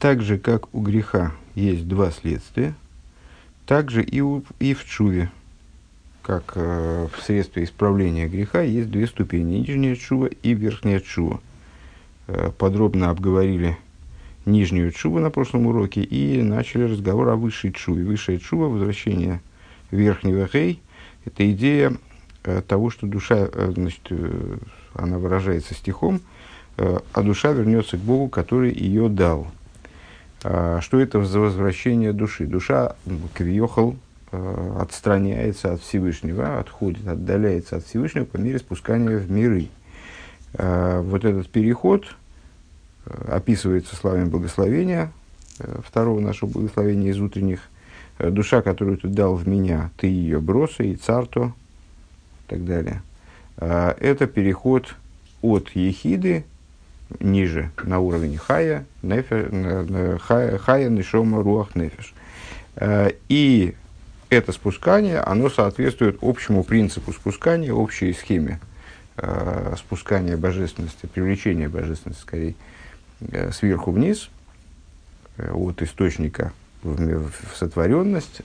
Так же, как у греха есть два следствия, так же и в тшуве, как в средстве исправления греха, есть две ступени: нижняя тшува и верхняя тшува. Подробно обговорили нижнюю тшуву на прошлом уроке и начали разговор о высшей тшуве. Высшая тшува, возвращение верхнего хей, это идея того, что душа, значит, она выражается стихом, а душа вернется к Богу, который ее дал. Что это за возвращение души? Душа, кавиохал, отстраняется от Всевышнего, отходит, отдаляется от Всевышнего по мере спускания в миры. Вот этот переход описывается словами благословения, второго нашего благословения из утренних. Душа, которую ты дал в меня, ты ее броса, и царто, и так далее. Это переход от ехиды, ниже, на уровень хая, нешома, руах, нефеш. И это спускание, оно соответствует общему принципу спускания, общей схеме спускания божественности, привлечения божественности, скорее, сверху вниз, от источника в сотворенность,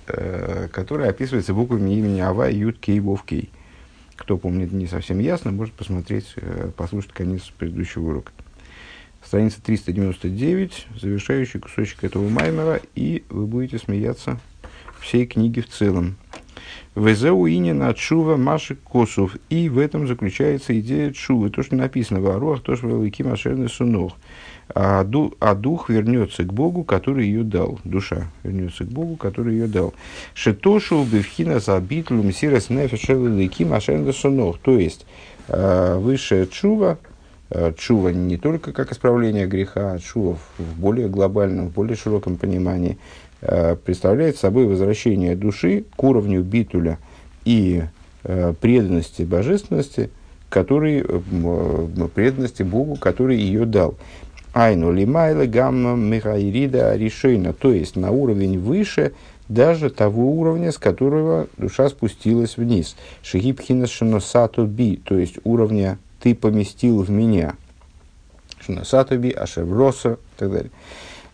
которая описывается буквами имени Ава, Юд, Кей, Вов, Кей. Кто помнит, не совсем ясно, может посмотреть, послушать конец предыдущего урока. Страница 399, завершающий кусочек этого маймера, и вы будете смеяться всей книги в целом. «Везеуинина тшува маши косов». И в этом заключается идея тшувы. То, что написано в Аруах, то, что в Элоки машерны сунох. А дух вернется к Богу, который ее дал. Душа вернется к Богу, который ее дал. «Шетошу бевхина забитлю мсирас нефеш Элоки машерны сунох». То есть, высшая тшува, тшува не только как исправление греха, а тшува в более глобальном, в более широком понимании – представляет собой возвращение души к уровню битуля и преданности божественности, преданности Богу, который ее дал. Айну лимайла гамма михаирида решейна, то есть на уровень выше даже того уровня, с которого душа спустилась вниз. Шигибхина шиносату би, то есть уровня ты поместил в меня. Шиносату би, ашевроса и так далее.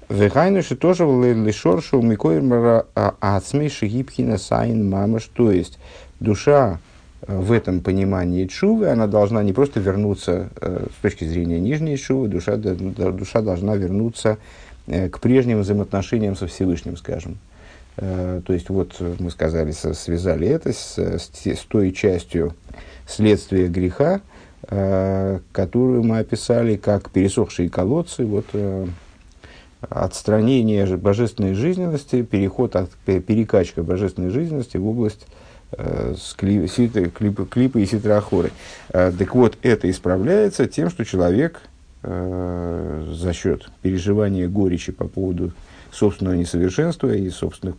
Вехайнуши тоже лишоршу умикоимара ацми шигибхина сайн мамаш. То есть, душа в этом понимании тшувы, она должна не просто вернуться, с точки зрения нижней тшувы, душа должна вернуться к прежним взаимоотношениям со Всевышним, скажем. То есть, вот мы сказали, связали это с той частью следствия греха, которую мы описали как пересохшие колодцы, вот... Отстранение божественной жизненности, переход от перекачка божественной жизненности в область клипа и ситрахоры. Так вот, это исправляется тем, что человек за счет переживания горечи по поводу собственного несовершенства и собственных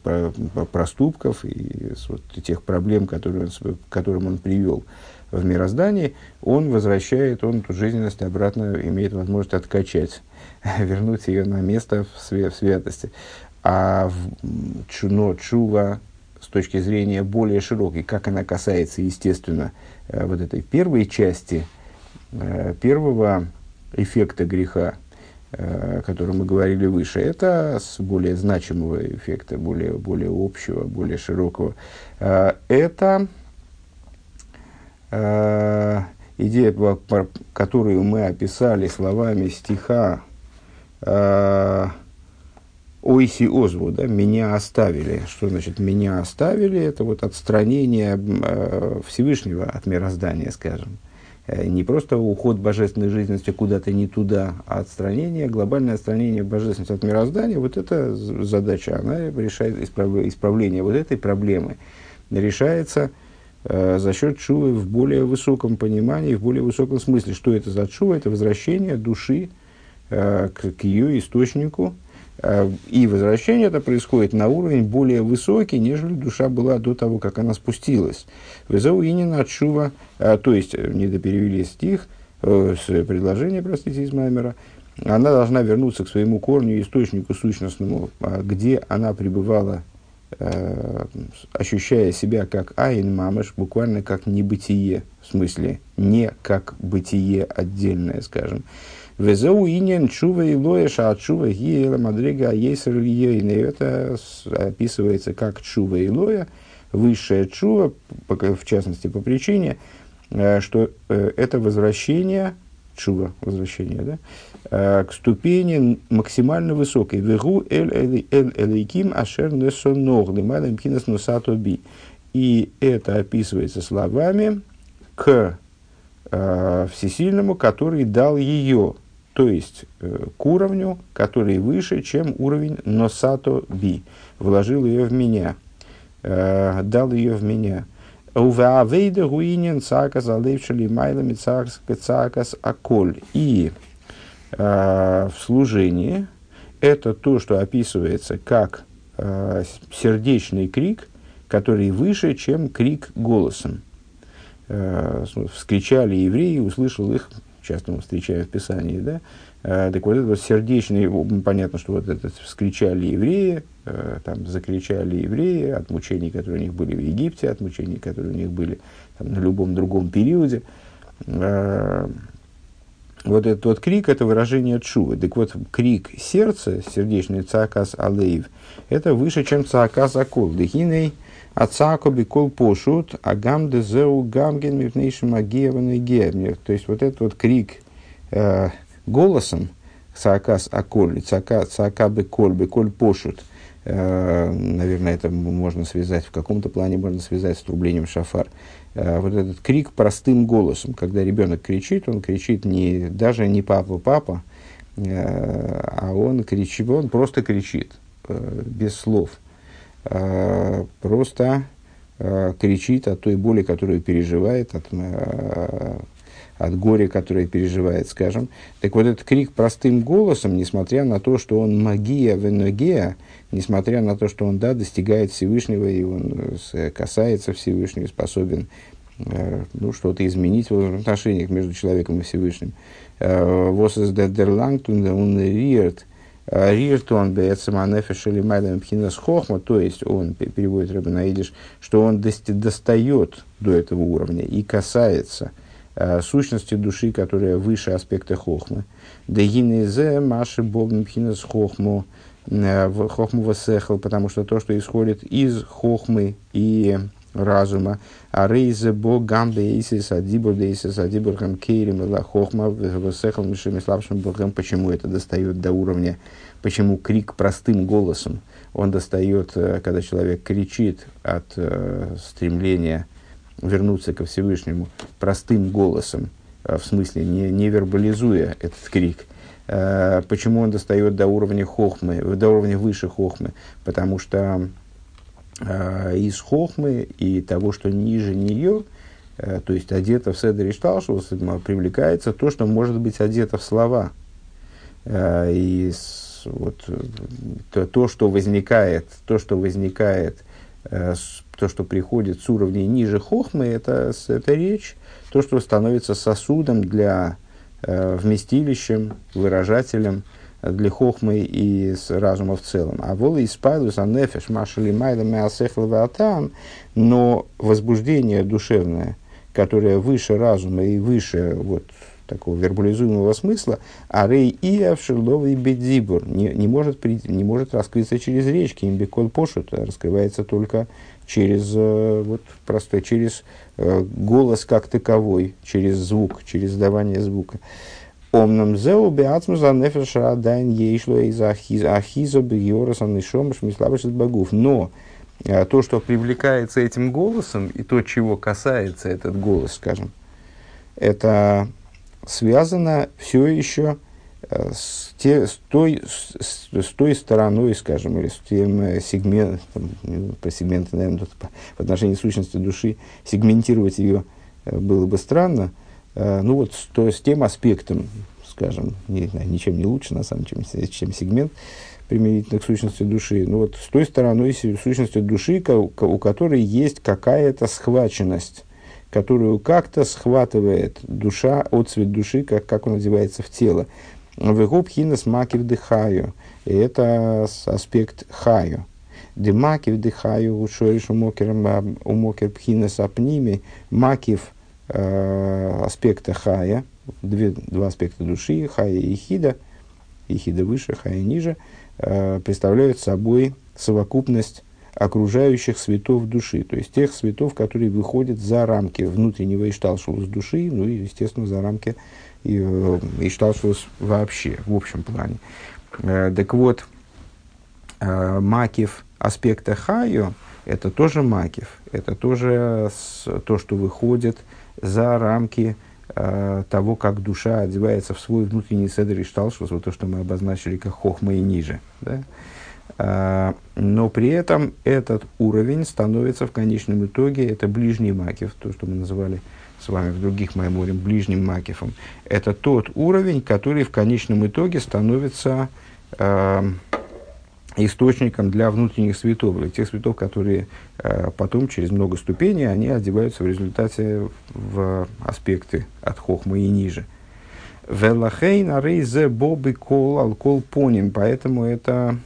проступков и вот тех проблем, которым он привел в мироздании, он возвращает, он эту жизненность обратно имеет возможность откачать, вернуть ее на место в святости. Но тшува с точки зрения более широкой, как она касается, естественно, вот этой первой части, первого эффекта греха, о котором мы говорили выше, это с более значимого эффекта, более общего, более широкого, это... идея, которую мы описали словами стиха «Ойси озву», да, «меня оставили». Что значит «меня оставили»? Это вот отстранение Всевышнего от мироздания, скажем. Не просто уход божественной жизненности куда-то не туда, а отстранение, глобальное отстранение божественности от мироздания. Вот эта задача, она решает исправление вот этой проблемы, решается за счет тшувы в более высоком понимании, в более высоком смысле. Что это за тшува? Это возвращение души к ее источнику. И возвращение это происходит на уровень более высокий, нежели душа была до того, как она спустилась. Везауинина тшува, то есть, недоперевели стих, предложение, простите, из маймера. Она должна вернуться к своему корню, источнику сущностному, где она пребывала, ощущая себя как айн мамаш, буквально как небытие, в смысле не как бытие отдельное, скажем, Везоу иньян чува и лоеша, а чува гиела мадрига ейсер льейна. Это описывается как чува и лоя, высшая чува, в частности по причине, что это возвращение, чува, возвращение, да, к ступени максимально высокой. Вегу эль-элейким ашер несоног, лималем кинес носатоби. И это описывается словами к всесильному, который дал ее, то есть к уровню, который выше, чем уровень носато би, вложил ее в меня, дал ее в меня. И в служении это то, что описывается как сердечный крик, который выше, чем крик голосом. Вскричали евреи, услышал их, часто мы встречаем в Писании, да? Так вот, этот сердечный, понятно, что вот этот вскричали евреи, там закричали евреи от мучений, которые у них были в Египте, от мучений, которые у них были там, на любом другом периоде. Вот этот вот крик – это выражение тшувы. Так вот, крик сердца, сердечный цаакас алейв, это выше, чем цаакас акол. Дехиней ацаакоби кол пошут, агам дезеу гамген мифнейши магиеван и гевнер. То есть, вот этот вот крик голосом, цаакас акол, цаакаби кол, беколь пошут, наверное, это можно связать, в каком-то плане можно связать с трублением шафар. Вот этот крик простым голосом, когда ребенок кричит, он кричит не, даже не «папа, папа», а он просто кричит, без слов. Просто кричит от той боли, которую переживает, от горя, которое переживает, скажем. Так вот, этот крик простым голосом, несмотря на то, что он магия веногия, несмотря на то, что он, да, достигает Всевышнего, и он касается Всевышнего, способен ну, что-то изменить в отношениях между человеком и Всевышним. «Вос из дерлангтун он риерт, риертон бэцэманэфэш или майлэм пхинас хохма», то есть, он, переводит Ребе на идиш, что он достает до этого уровня и касается сущности души, которая выше аспекта хохмы. Дегинезе маши бобнхинес хохму в хохму васехл, потому что то, что исходит из хохмы и разума, а рейзе бог гамбе исис адибур дейсис адибурхам кейрим ла хохма васехл мишими слабшим богам. Почему это достает до уровня? Почему крик простым голосом он достает, когда человек кричит от стремления вернуться ко Всевышнему простым голосом, в смысле не вербализуя этот крик. Почему он достает до уровня хохмы, до уровня выше хохмы? Потому что из хохмы и того, что ниже нее, то есть одето в седер и шталшус, привлекается то, что может быть одето в слова. И вот, то, что возникает, то, что приходит с уровней ниже хохмы, это речь, то, что становится сосудом для вместилищем, выражателем для хохмы и разума в целом. А волы испайлус анефеш машали майдам и асехлова атам, но возбуждение душевное, которое выше разума и выше вот такого вербализуемого смысла, арей и авшиловый бедзибур не может раскрыться через речь, кимбекол пошут, раскрывается только через, вот, просто через голос как таковой, через звук, через издавание звука. «Омнам зеу беатму занефеш радайн ейшло из ахизо бегиорос аннишом шмислабаш из богов». Но то, что привлекается этим голосом, и то, чего касается этот голос, скажем, это связано все еще с той стороной, скажем, или с тем сегментом, про сегменты, наверное, тут в отношении сущности души сегментировать ее было бы странно, ну вот с тем аспектом, скажем, не знаю, ничем не лучше, на самом деле, чем сегмент применительно к сущности души, ну вот с той стороной сущности души, у которой есть какая-то схваченность, которую как-то схватывает душа, отцвет души, как он одевается в тело. «Вегуб хинес макив дыхаю». И это аспект хаю. «Де макив дыхаю ушориш умокер пхинес апними». Макив аспекта хая, два аспекта души, хая и хида, ехида выше, хая ниже, представляют собой совокупность окружающих светов души, то есть тех светов, которые выходят за рамки внутреннего ишталшулус души, ну и, естественно, за рамки ишталшулус вообще, в общем плане. Так вот, макив аспекта хайо, это тоже макив, это тоже то, что выходит за рамки того, как душа одевается в свой внутренний седер ишталшулус, вот то, что мы обозначили как хохма и ниже, да? Но при этом этот уровень становится в конечном итоге, это ближний макев, то, что мы называли с вами в других майморим ближним макефом. Это тот уровень, который в конечном итоге становится источником для внутренних светов, для тех светов, которые потом через много ступеней они одеваются в результате в аспекты от хохмы и ниже. Велахей на рейзе бобы кол алкол поним, поэтому это...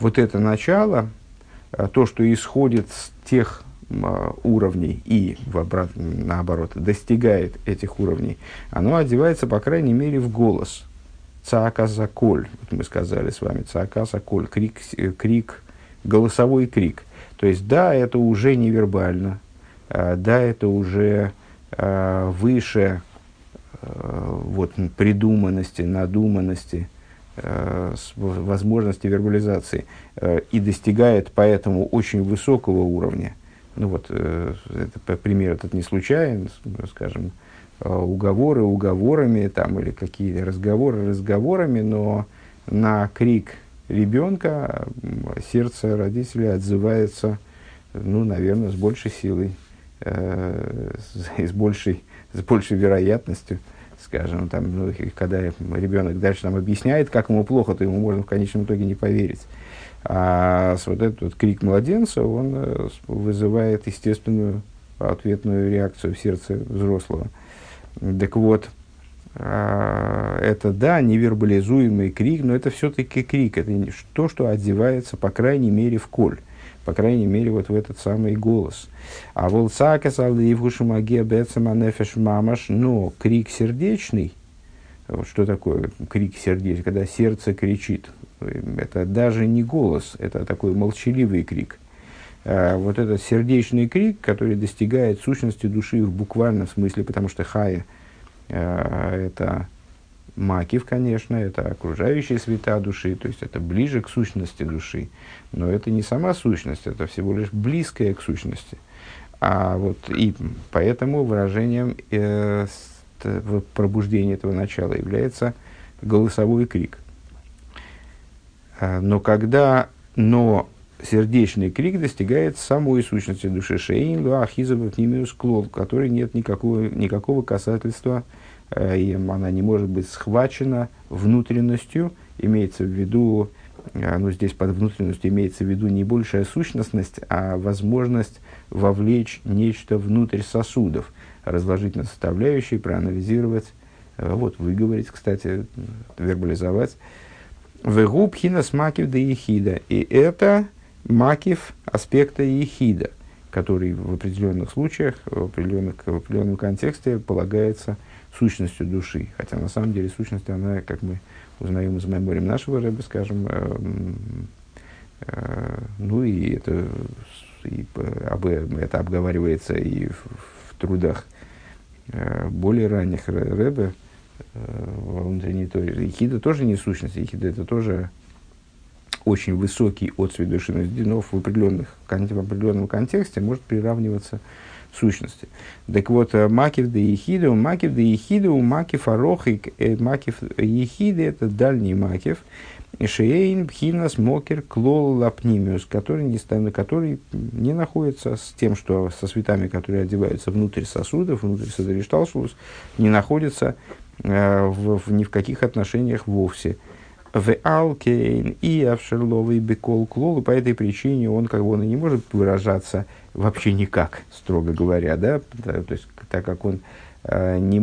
вот это начало, то, что исходит с тех уровней и, наоборот, достигает этих уровней, оно одевается, по крайней мере, в голос. Цаака заколь, вот мы сказали с вами, цаака заколь, крик, голосовой крик. То есть, да, это уже невербально, да, это уже выше вот, придуманности, надуманности, возможности вербализации и достигает поэтому очень высокого уровня. Ну вот, это, пример этот не случайен, скажем, уговоры уговорами там, или какие-то разговоры разговорами, но на крик ребенка сердце родителя отзывается, ну, наверное, с большей силой, с большей вероятностью. Скажем, там, ну, когда ребенок дальше нам объясняет, как ему плохо, то ему можно в конечном итоге не поверить. А вот этот вот крик младенца, он вызывает естественную ответную реакцию в сердце взрослого. Так вот, это, да, невербализуемый крик, но это все-таки крик. Это то, что одевается, по крайней мере, в коль. По крайней мере, вот в этот самый голос. А волцакес алдеевгушумаге бецеманефеш мамаш, но крик сердечный, вот что такое крик сердечный, когда сердце кричит, это даже не голос, это такой молчаливый крик. Вот этот сердечный крик, который достигает сущности души в буквальном смысле, потому что хая это макив, конечно, это окружающие света души, то есть это ближе к сущности души, но это не сама сущность, это всего лишь близкое к сущности. А вот и поэтому выражением пробуждения этого начала является голосовой крик. Но сердечный крик достигает самой сущности души, шейн, луахизов, нимиус клол, в которой нет никакого касательства, и она не может быть схвачена внутренностью, имеется в виду, ну, здесь под внутренностью имеется в виду не большая сущностность, а возможность вовлечь нечто внутрь сосудов, разложить на составляющие, проанализировать, вот, выговорить, кстати, вербализовать. «Вегуб хинас макив да ехида». И это макив аспекта ехида, который в определенных случаях, в определенном контексте полагается сущностью души, хотя на самом деле сущность, она, как мы узнаем из меморием нашего Рэбе, скажем, ну и это обговаривается и в трудах более ранних Рэбе, во внутренней торе. Ехида тоже не сущность, ехида это тоже очень высокий отцвет души, но в определенном контексте может приравниваться сущности. Так вот, макив да ехида, макив да ехида, макив арохик, макив ехида – это дальний макив, шеейн, пхинас, мокер, клол, лапнимиус, который не находится с тем, что со светами, которые одеваются внутрь сосудов, внутрь содришталшулус, не находится ни в каких отношениях вовсе. В алкейн и авшерловый бекол клол, и по этой причине он как бы он и не может выражаться вообще никак, строго говоря, да, то есть так как он не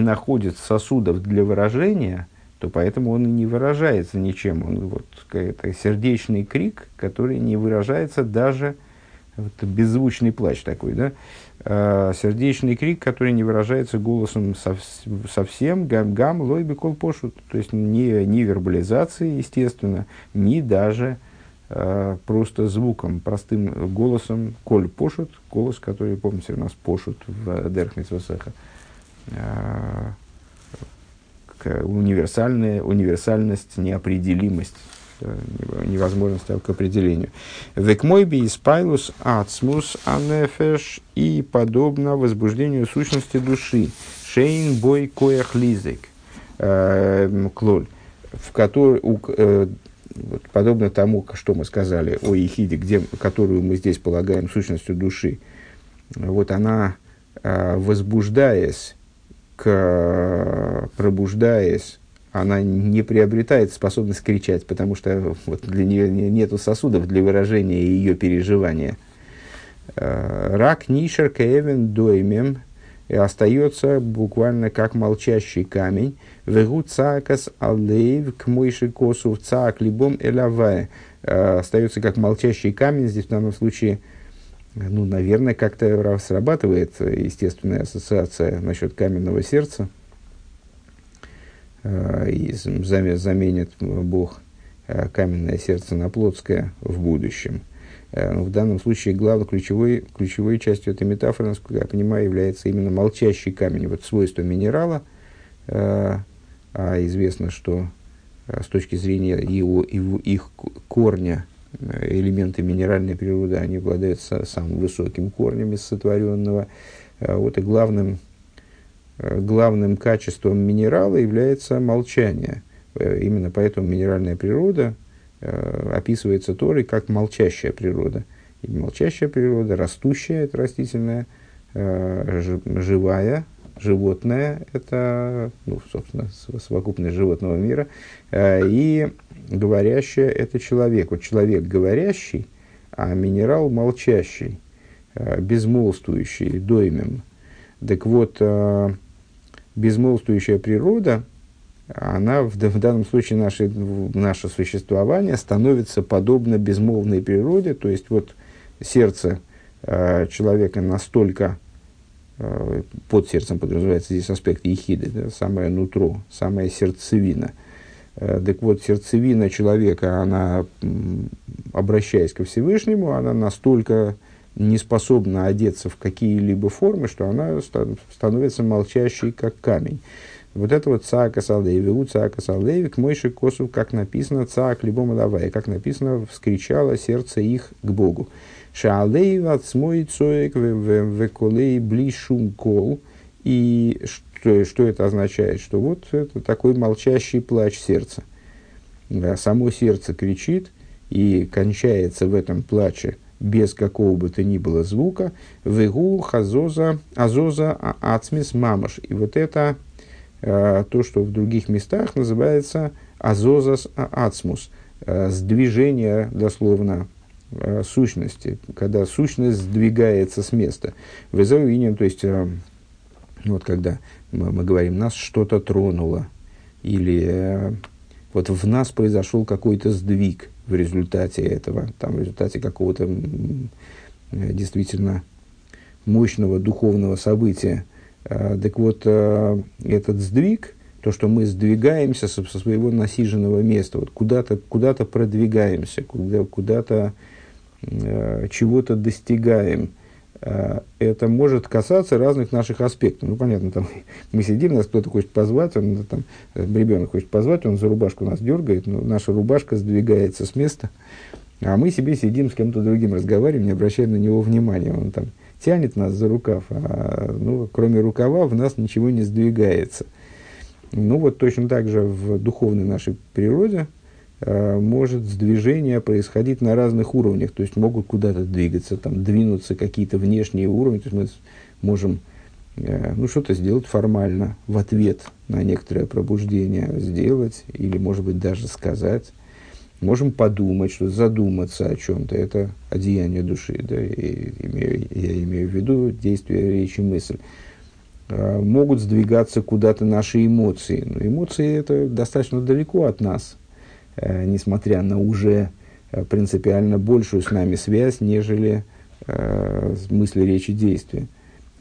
находит сосудов для выражения, то поэтому он и не выражается ничем, он вот это сердечный крик, который не выражается даже Это беззвучный плач такой, да? Сердечный крик, который не выражается голосом совсем, гам-гам, лойбикол пошут. То есть, ни вербализации, естественно, ни даже просто звуком, простым голосом, коль пошут, голос, который, помните, у нас пошут в Дерхмитсвасеха. Универсальность, неопределимость. Невозможность к определению. Векмойби испайлус ацмус анефеш, и подобно возбуждению сущности души. Шейн бой коях лизек клоль, в который подобно тому, что мы сказали о ехиде, где, которую мы здесь полагаем сущностью души. Вот она, возбуждаясь, пробуждаясь, она не приобретает способность кричать, потому что вот, для нее нету сосудов для выражения ее переживания. Рак нишер кэвен доймем, остается буквально как молчащий камень. Вегу цакас алейв к мойши косу в цак либом элавай. Остается как молчащий камень. Здесь в данном случае, ну, наверное, как-то срабатывает естественная ассоциация насчет каменного сердца. И заменит Бог каменное сердце на плотское в будущем. В данном случае главной ключевой частью этой метафоры, насколько я понимаю, является именно молчащий камень. Вот свойство минерала, а известно, что с точки зрения их корня, элементы минеральной природы, они обладают самым высоким корнем из сотворенного. Вот и главным качеством минерала является молчание. Именно поэтому минеральная природа описывается Торой как молчащая природа. И молчащая природа, растущая, это растительная, живая, животное, это, ну, собственно, совокупность животного мира, и говорящая, это человек. Вот человек говорящий, а минерал молчащий, безмолвствующий, доймем. Так вот, безмолвствующая природа, она в данном случае наше существование становится подобно безмолвной природе. То есть вот сердце человека настолько, под сердцем подразумевается здесь аспект ехиды, да, самое нутро, самая сердцевина. Так вот, сердцевина человека, она, обращаясь ко Всевышнему, она настолько не способна одеться в какие-либо формы, что она становится молчащей, как камень. Вот это вот цаака салдеевиу, цаака салдеевик, мойши косу, как написано, цаак либом давай, как написано, вскричало сердце их к Богу. Шаалеева цмой цоек веколей бли шум кол. И что это означает? Что вот это такой молчащий плач сердца. Само сердце кричит и кончается в этом плаче без какого бы то ни было звука. Вегу хазоза азоза ацмис мамаш. И вот это то, что в других местах называется азозас ацмус. Сдвижение, дословно, сущности. Когда сущность сдвигается с места. Везовинен, то есть, вот когда мы говорим, нас что-то тронуло. Или вот в нас произошел какой-то сдвиг. В результате этого, там, в результате какого-то действительно мощного духовного события. Так вот, этот сдвиг, то, что мы сдвигаемся со своего насиженного места, вот куда-то продвигаемся, куда-то чего-то достигаем, это может касаться разных наших аспектов. Ну, понятно, там мы сидим, нас кто-то хочет позвать, он, там, ребенок хочет позвать, он за рубашку нас дергает, но наша рубашка сдвигается с места, а мы себе сидим, с кем-то другим разговариваем, не обращаем на него внимания. Он там тянет нас за рукав, а, ну, кроме рукава в нас ничего не сдвигается. Ну, вот точно так же в духовной нашей природе может сдвижение происходить на разных уровнях, то есть могут куда-то двигаться, там, двинуться какие-то внешние уровни, то есть мы можем что-то сделать формально в ответ на некоторое пробуждение, сделать или, может быть, даже сказать, можем подумать, что задуматься о чем-то, это одеяние души, да? Я имею в виду действие, речь и мысль. Могут сдвигаться куда-то наши эмоции, но эмоции это достаточно далеко от нас, несмотря на уже принципиально большую с нами связь, нежели мысли, речи, действия.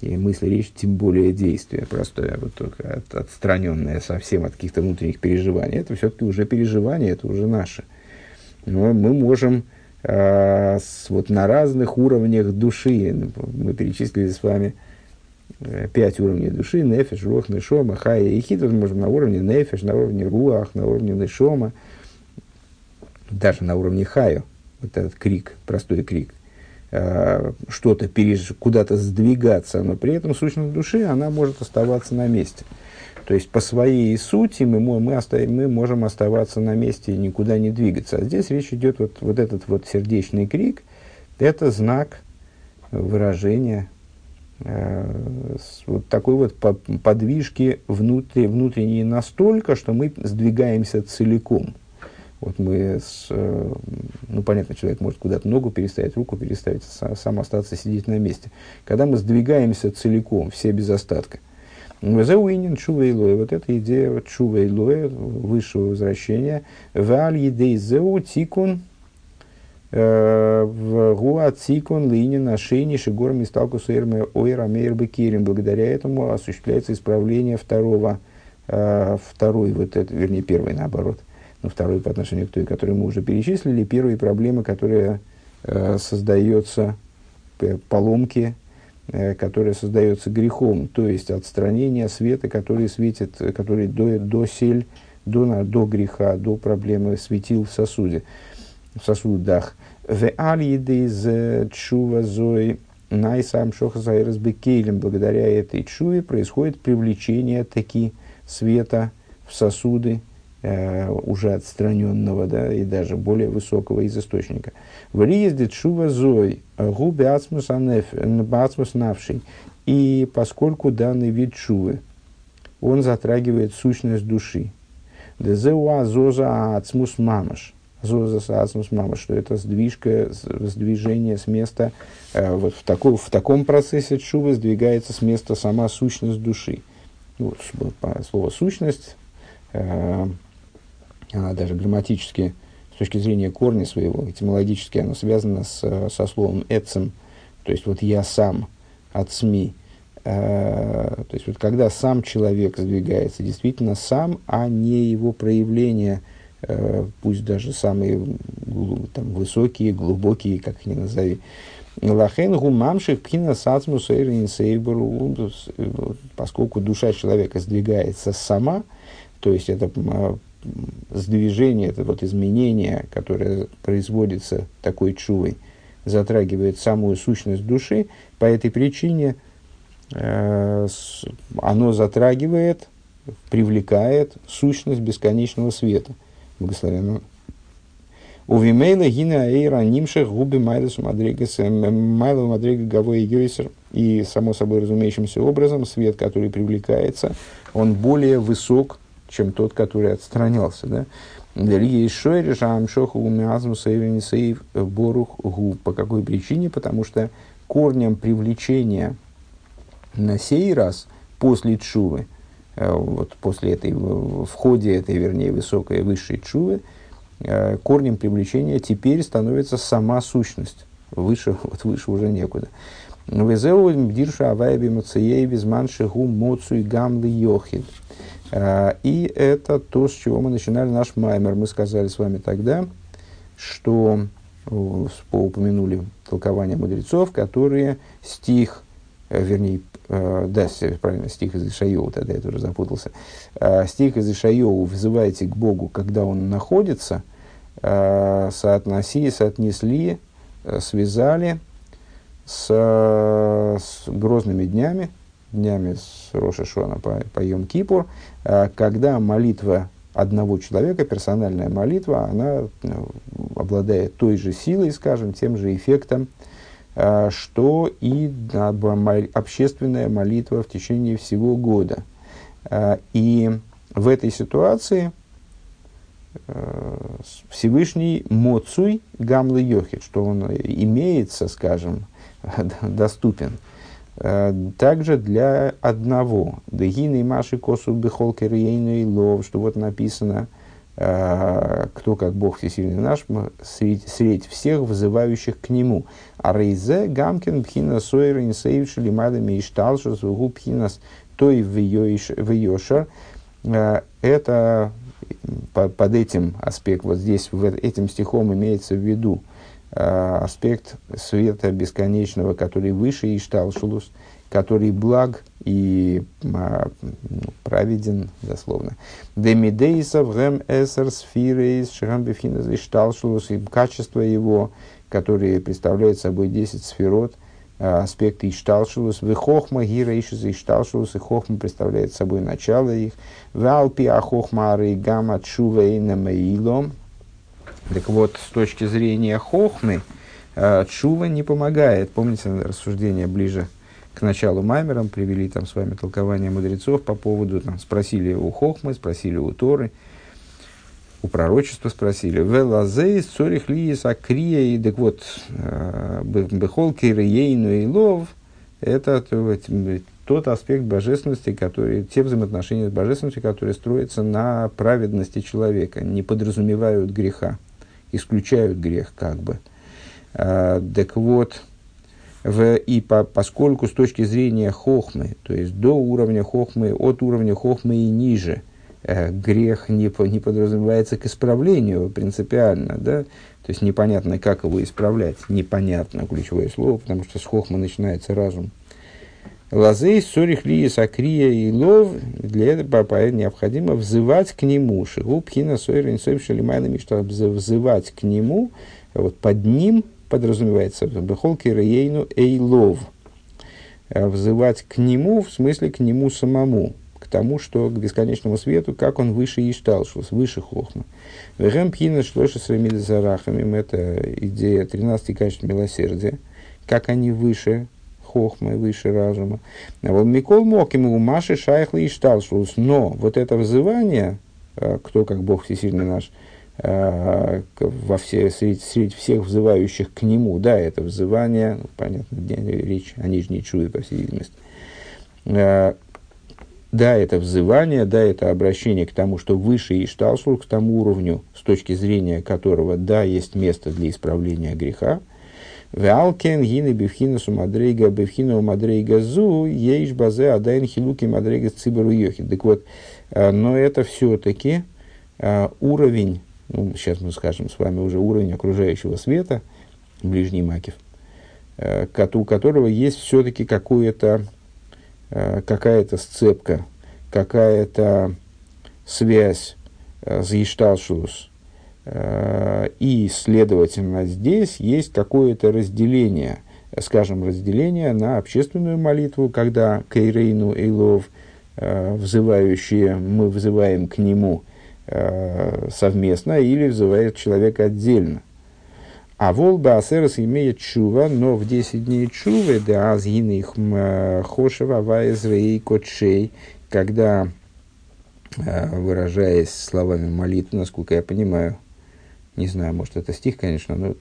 И мысли, речь, тем более действия, простое, вот только отстраненное совсем от каких-то внутренних переживаний. Это все-таки уже переживания, это уже наше. Но мы можем вот на разных уровнях души, мы перечислили с вами 5 уровней души, нефеш, руах, нешома, хая и хит, мы можем на уровне нефеш, на уровне руах, на уровне нешома, даже на уровне хаю, вот этот крик, простой крик. Что-то куда-то сдвигаться, но при этом сущность души, она может оставаться на месте. То есть, по своей сути, мы можем оставаться на месте и никуда не двигаться. А здесь речь идет, вот этот вот сердечный крик, это знак выражения вот такой вот подвижки внутренней настолько, что мы сдвигаемся целиком. Вот мы, ну, понятно, человек может куда-то ногу переставить, руку переставить, сам остаться сидеть на месте. Когда мы сдвигаемся целиком, все без остатка. «Зауинин тшува илоэ» – вот эта идея вот, «тшува илоэ» – высшего возвращения. «Вааль едей зэу тикун вгуа тикун линин ашини шигор мисталку суэрмэ ойра мэйр бекерим». Благодаря этому осуществляется исправление второй, вот это, вернее, первой наоборот. Ну, второй по отношению к той, которую мы уже перечислили. Первые проблемы, которые создаются, поломки, которые создаются грехом. То есть, отстранение света, который светит, который до греха, до проблемы светил в сосуде, в сосудах. «Ве аль-едиз тшува зой найсам шохазай разбекейлем». Благодаря этой тшуве происходит привлечение таки света в сосуды, уже отстраненного, да, и даже более высокого из источника. «Вриездит шува зой, губи ацмус навший». И поскольку данный вид шувы, он затрагивает сущность души. «Дезеуа зоза ацмус мамаш». «Зоза ацмус мамаш», что это сдвижка, сдвижение с места. Вот в таком процессе шувы сдвигается с места сама сущность души. Вот, слово «сущность», она даже грамматически, с точки зрения корня своего, этимологически, она связана со словом «эцем», то есть вот «я сам», «ацми». То есть вот когда сам человек сдвигается, действительно сам, а не его проявления, пусть даже самые там, высокие, глубокие, как их ни назови. «Лахэнгу мамших пхина сацмус эйрин сейбру». Поскольку душа человека сдвигается сама, то есть это сдвижение, это вот изменение, которое производится такой тшувой, затрагивает самую сущность души. По этой причине оно затрагивает, привлекает сущность бесконечного света. Благословенно. «Увимейла гина эйра нимших губи майлос мадрега гавой йойсер». И, само собой разумеющимся образом, свет, который привлекается, он более высок, чем тот, который отстранялся, да? По какой причине? Потому что корнем привлечения на сей раз после тшувы, вот после этой, в ходе этой, вернее, высокой, высшей тшувы, корнем привлечения теперь становится сама сущность. Выше, вот выше уже некуда. «Везеу диршу авайе бимоцеей безманшиху моцуй гамлы йохид». И это то, с чего мы начинали наш маймер. Мы сказали с вами тогда, что упомянули толкование мудрецов, которые стих, вернее, да, правильно, стих из Ишайоу, тогда я тоже запутался. Стих из Ишайоу «Взывайте к Богу, когда Он находится», соотнесли, связали с грозными днями с Рош ха-Шана по Йом-Кипур, когда молитва одного человека, персональная молитва, она обладает той же силой, скажем, тем же эффектом, что и общественная молитва в течение всего года. И в этой ситуации Всевышний моцуй гамлы йохид, что он имеется, скажем, доступен, также для одного. «Дегины маши косу бихолкер ейну и лов», что вот написано кто как Бог всесильный наш, средь всех вызывающих к Нему. А рейзе гамкин пхина сойра несаивши лимадами ишталшу свугу пхинас той вейошар. Это под этим аспект, вот здесь, в этим стихом имеется в виду аспект света бесконечного, который выше ишталшулус, который благ и праведен, дословно. Демидейсов гэм эсэр сфирейс шрамбифхина зишталшулус. И качество его, которые представляют собой 10 сферот, аспект ишталшулус. Вихохма гирейши зишталшулус. И хохма представляет собой начало их. Валпиа хохма арейгама чувейна меилом. Так вот, с точки зрения хохмы, чува не помогает. Помните рассуждение ближе к началу Маймером, привели там с вами толкование мудрецов по поводу, там, спросили у Хохмы, спросили у Торы, у пророчества спросили. «Велазей сцорих лиес акрия». Так вот, «бехол кирейну и лов» – это тот аспект божественности, который, те взаимоотношения с божественностью, которые строятся на праведности человека, не подразумевают греха, исключают грех как бы. Так вот, поскольку с точки зрения хохмы, то есть до уровня хохмы, от уровня хохмы и ниже, грех не подразумевается к исправлению принципиально, да? То есть непонятно, как его исправлять, непонятно, ключевое слово, потому что с хохмы начинается разум. Лазей, сорих, лиес, акрия и лов, для этого необходимо взывать к нему, шигу, пхина, сойрин, сойм, шалимайнами, что взывать к нему, вот под ним подразумевается бехолки рейну эйлов, взывать к нему, в смысле к нему самому, к тому, что к бесконечному свету, как он выше ишталшус, выше хохма. Вэгэм пхина шлоша сремида зарахамим, это идея 13 качеств милосердия, как они выше хохмы, выше разума. Микол моким умаши шайхла ишталшус, но вот это взывание, кто как Бог всесильный наш, среди всех взывающих к нему, да, это взывание, понятно, речь о нижней чуве, по всей видимости, да, это взывание, да, это обращение к тому, что выше ишталшулус, к тому уровню, с точки зрения которого, да, есть место для исправления греха. Веалкен гины бифхина сумадрейга бифхина умадрейга зу ейш базе адайн хилуки мадрейга циберу йохи. Так вот, но это все-таки уровень, ну, сейчас мы скажем с вами уже уровень окружающего света, ближний макев, у которого есть все-таки какая-то сцепка, какая-то связь с Ишталшулус. И, следовательно, здесь есть какое-то разделение, скажем, разделение на общественную молитву, когда Кейрейну Эйлов, взывающие, мы взываем к нему совместно или взывает человека отдельно. А волба асерас имеет чува, но в 10 дней чувы, да аз иных хошева ваезрей котшей, когда, выражаясь словами молитвы, насколько я понимаю, не знаю, может это стих, конечно, но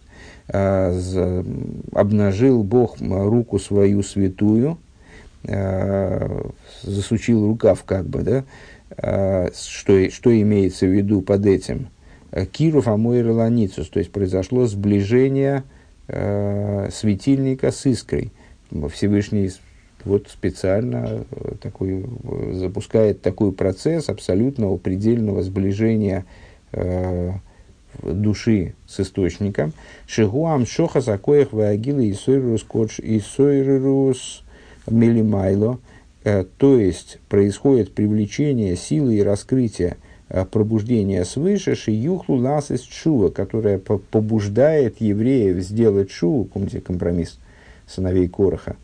обнажил Бог руку свою святую, засучил рукав как бы, да. Что имеется в виду под этим? Киров амойр ланицус, то есть произошло сближение светильника с искрой. Всевышний вот специально запускает такой процесс абсолютного предельного сближения души с источником. Шигуам шоха закоях ваагила и сойрус кодж и сойрус милимайло. То есть, происходит привлечение силы и раскрытие пробуждения свыше, шиюхлу нас из чува, которая побуждает евреев сделать чуву, помните компромисс сыновей Кораха,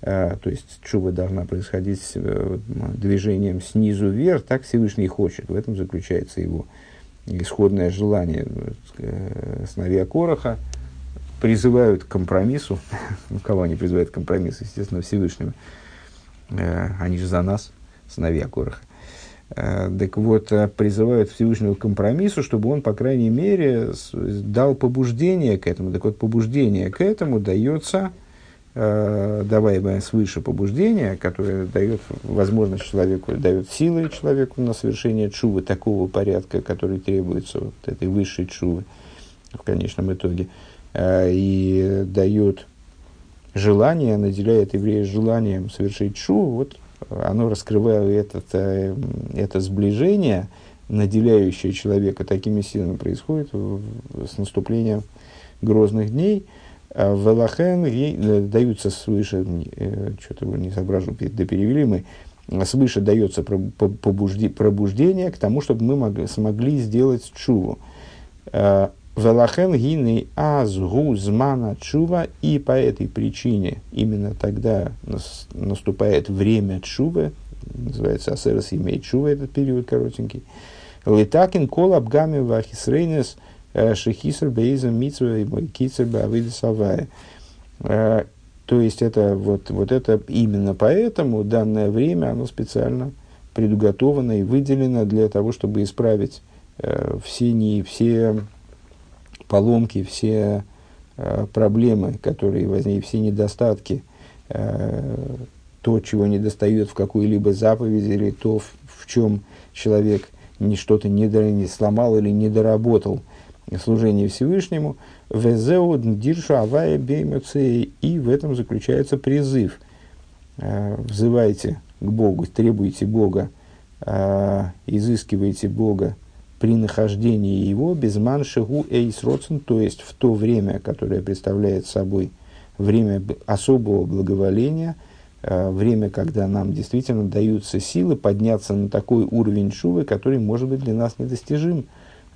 то есть чува должна происходить движением снизу вверх, так Всевышний хочет, в этом заключается его исходное желание. Сыновья Кораха призывают к компромиссу, кого они призывают к компромиссу, естественно, Всевышнего. Они же за нас, сыновья Кораха. Так вот, призывают Всевышнего к компромиссу, чтобы он, по крайней мере, дал побуждение к этому. Так вот, побуждение к этому дается даваемое свыше побуждение, которое дает возможность человеку, дает силы человеку на совершение тшувы такого порядка, который требуется вот этой высшей тшувы в конечном итоге, и дает желание, наделяет еврея желанием совершить тшуву, вот оно раскрывает это сближение, наделяющее человека такими силами, происходит с наступлением грозных дней. Велахен ей даются свыше, что-то не соображу, да перевели мы, свыше дается пробуждение к тому, чтобы мы смогли сделать тшуву. Велахен гиней азгузмана тшува, и по этой причине именно тогда наступает время тшувы, называется асерес имей тшува, этот период коротенький. Литакин кол абгами вахисрейнес шехиср бейза митсва и кицр бавидес авая. То есть это вот это именно поэтому данное время оно специально предуготовано и выделено для того, чтобы исправить все поломки, все проблемы, которые возникли, все недостатки, то, чего недостает в какой-либо заповеди, или то, в чем человек что-то не сломал или не доработал служение Всевышнему. «Везеу диршу авайе беймюцеи», и в этом заключается призыв. Взывайте к Богу, требуйте Бога, изыскивайте Бога при нахождении его без маншигу эйсроцен, то есть в то время, которое представляет собой время особого благоволения, время, когда нам действительно даются силы подняться на такой уровень шувы, который, может быть, для нас недостижим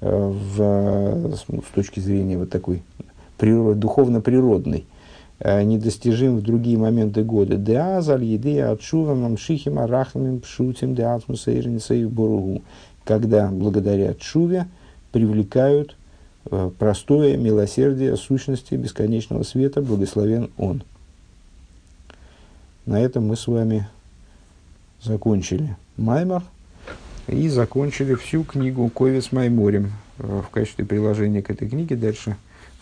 с точки зрения вот такой духовно-природной, недостижим в другие моменты года. «Деаз аль едея отшува мамшихим арахмим пшутим деатмус эйрнисей боругу», когда благодаря тшуве привлекают простое милосердие сущности бесконечного света, благословен он. На этом мы с вами закончили маймор и закончили всю книгу «Ковец майморим». В качестве приложения к этой книге дальше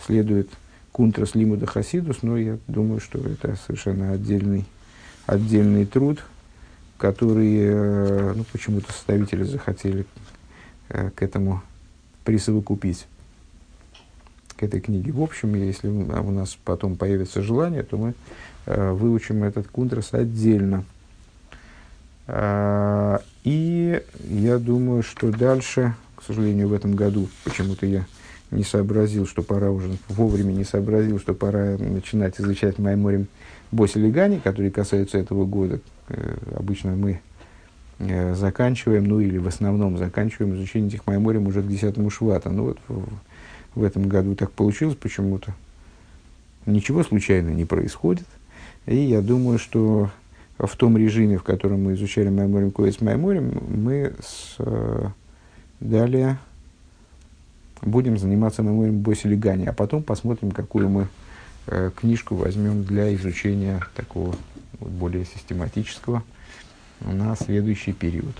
следует «Кунтрас лимуда хасидус», но я думаю, что это совершенно отдельный труд, которые, почему-то составители захотели к этому присовокупить, к этой книге. В общем, если у нас потом появится желание, то мы выучим этот кунтрас отдельно. И я думаю, что дальше, к сожалению, в этом году почему-то я не сообразил, что пора уже, вовремя не сообразил, что пора начинать изучать майморим босилигани, которые касаются этого года. Обычно мы заканчиваем, или в основном заканчиваем изучение этих майморим уже к 10-му швата. В этом году так получилось почему-то. Ничего случайно не происходит. И я думаю, что в том режиме, в котором мы изучали майморим Ковец майморим, мы далее будем заниматься майморим босилигани, а потом посмотрим, какую мы книжку возьмем для изучения такого более систематического на следующий период.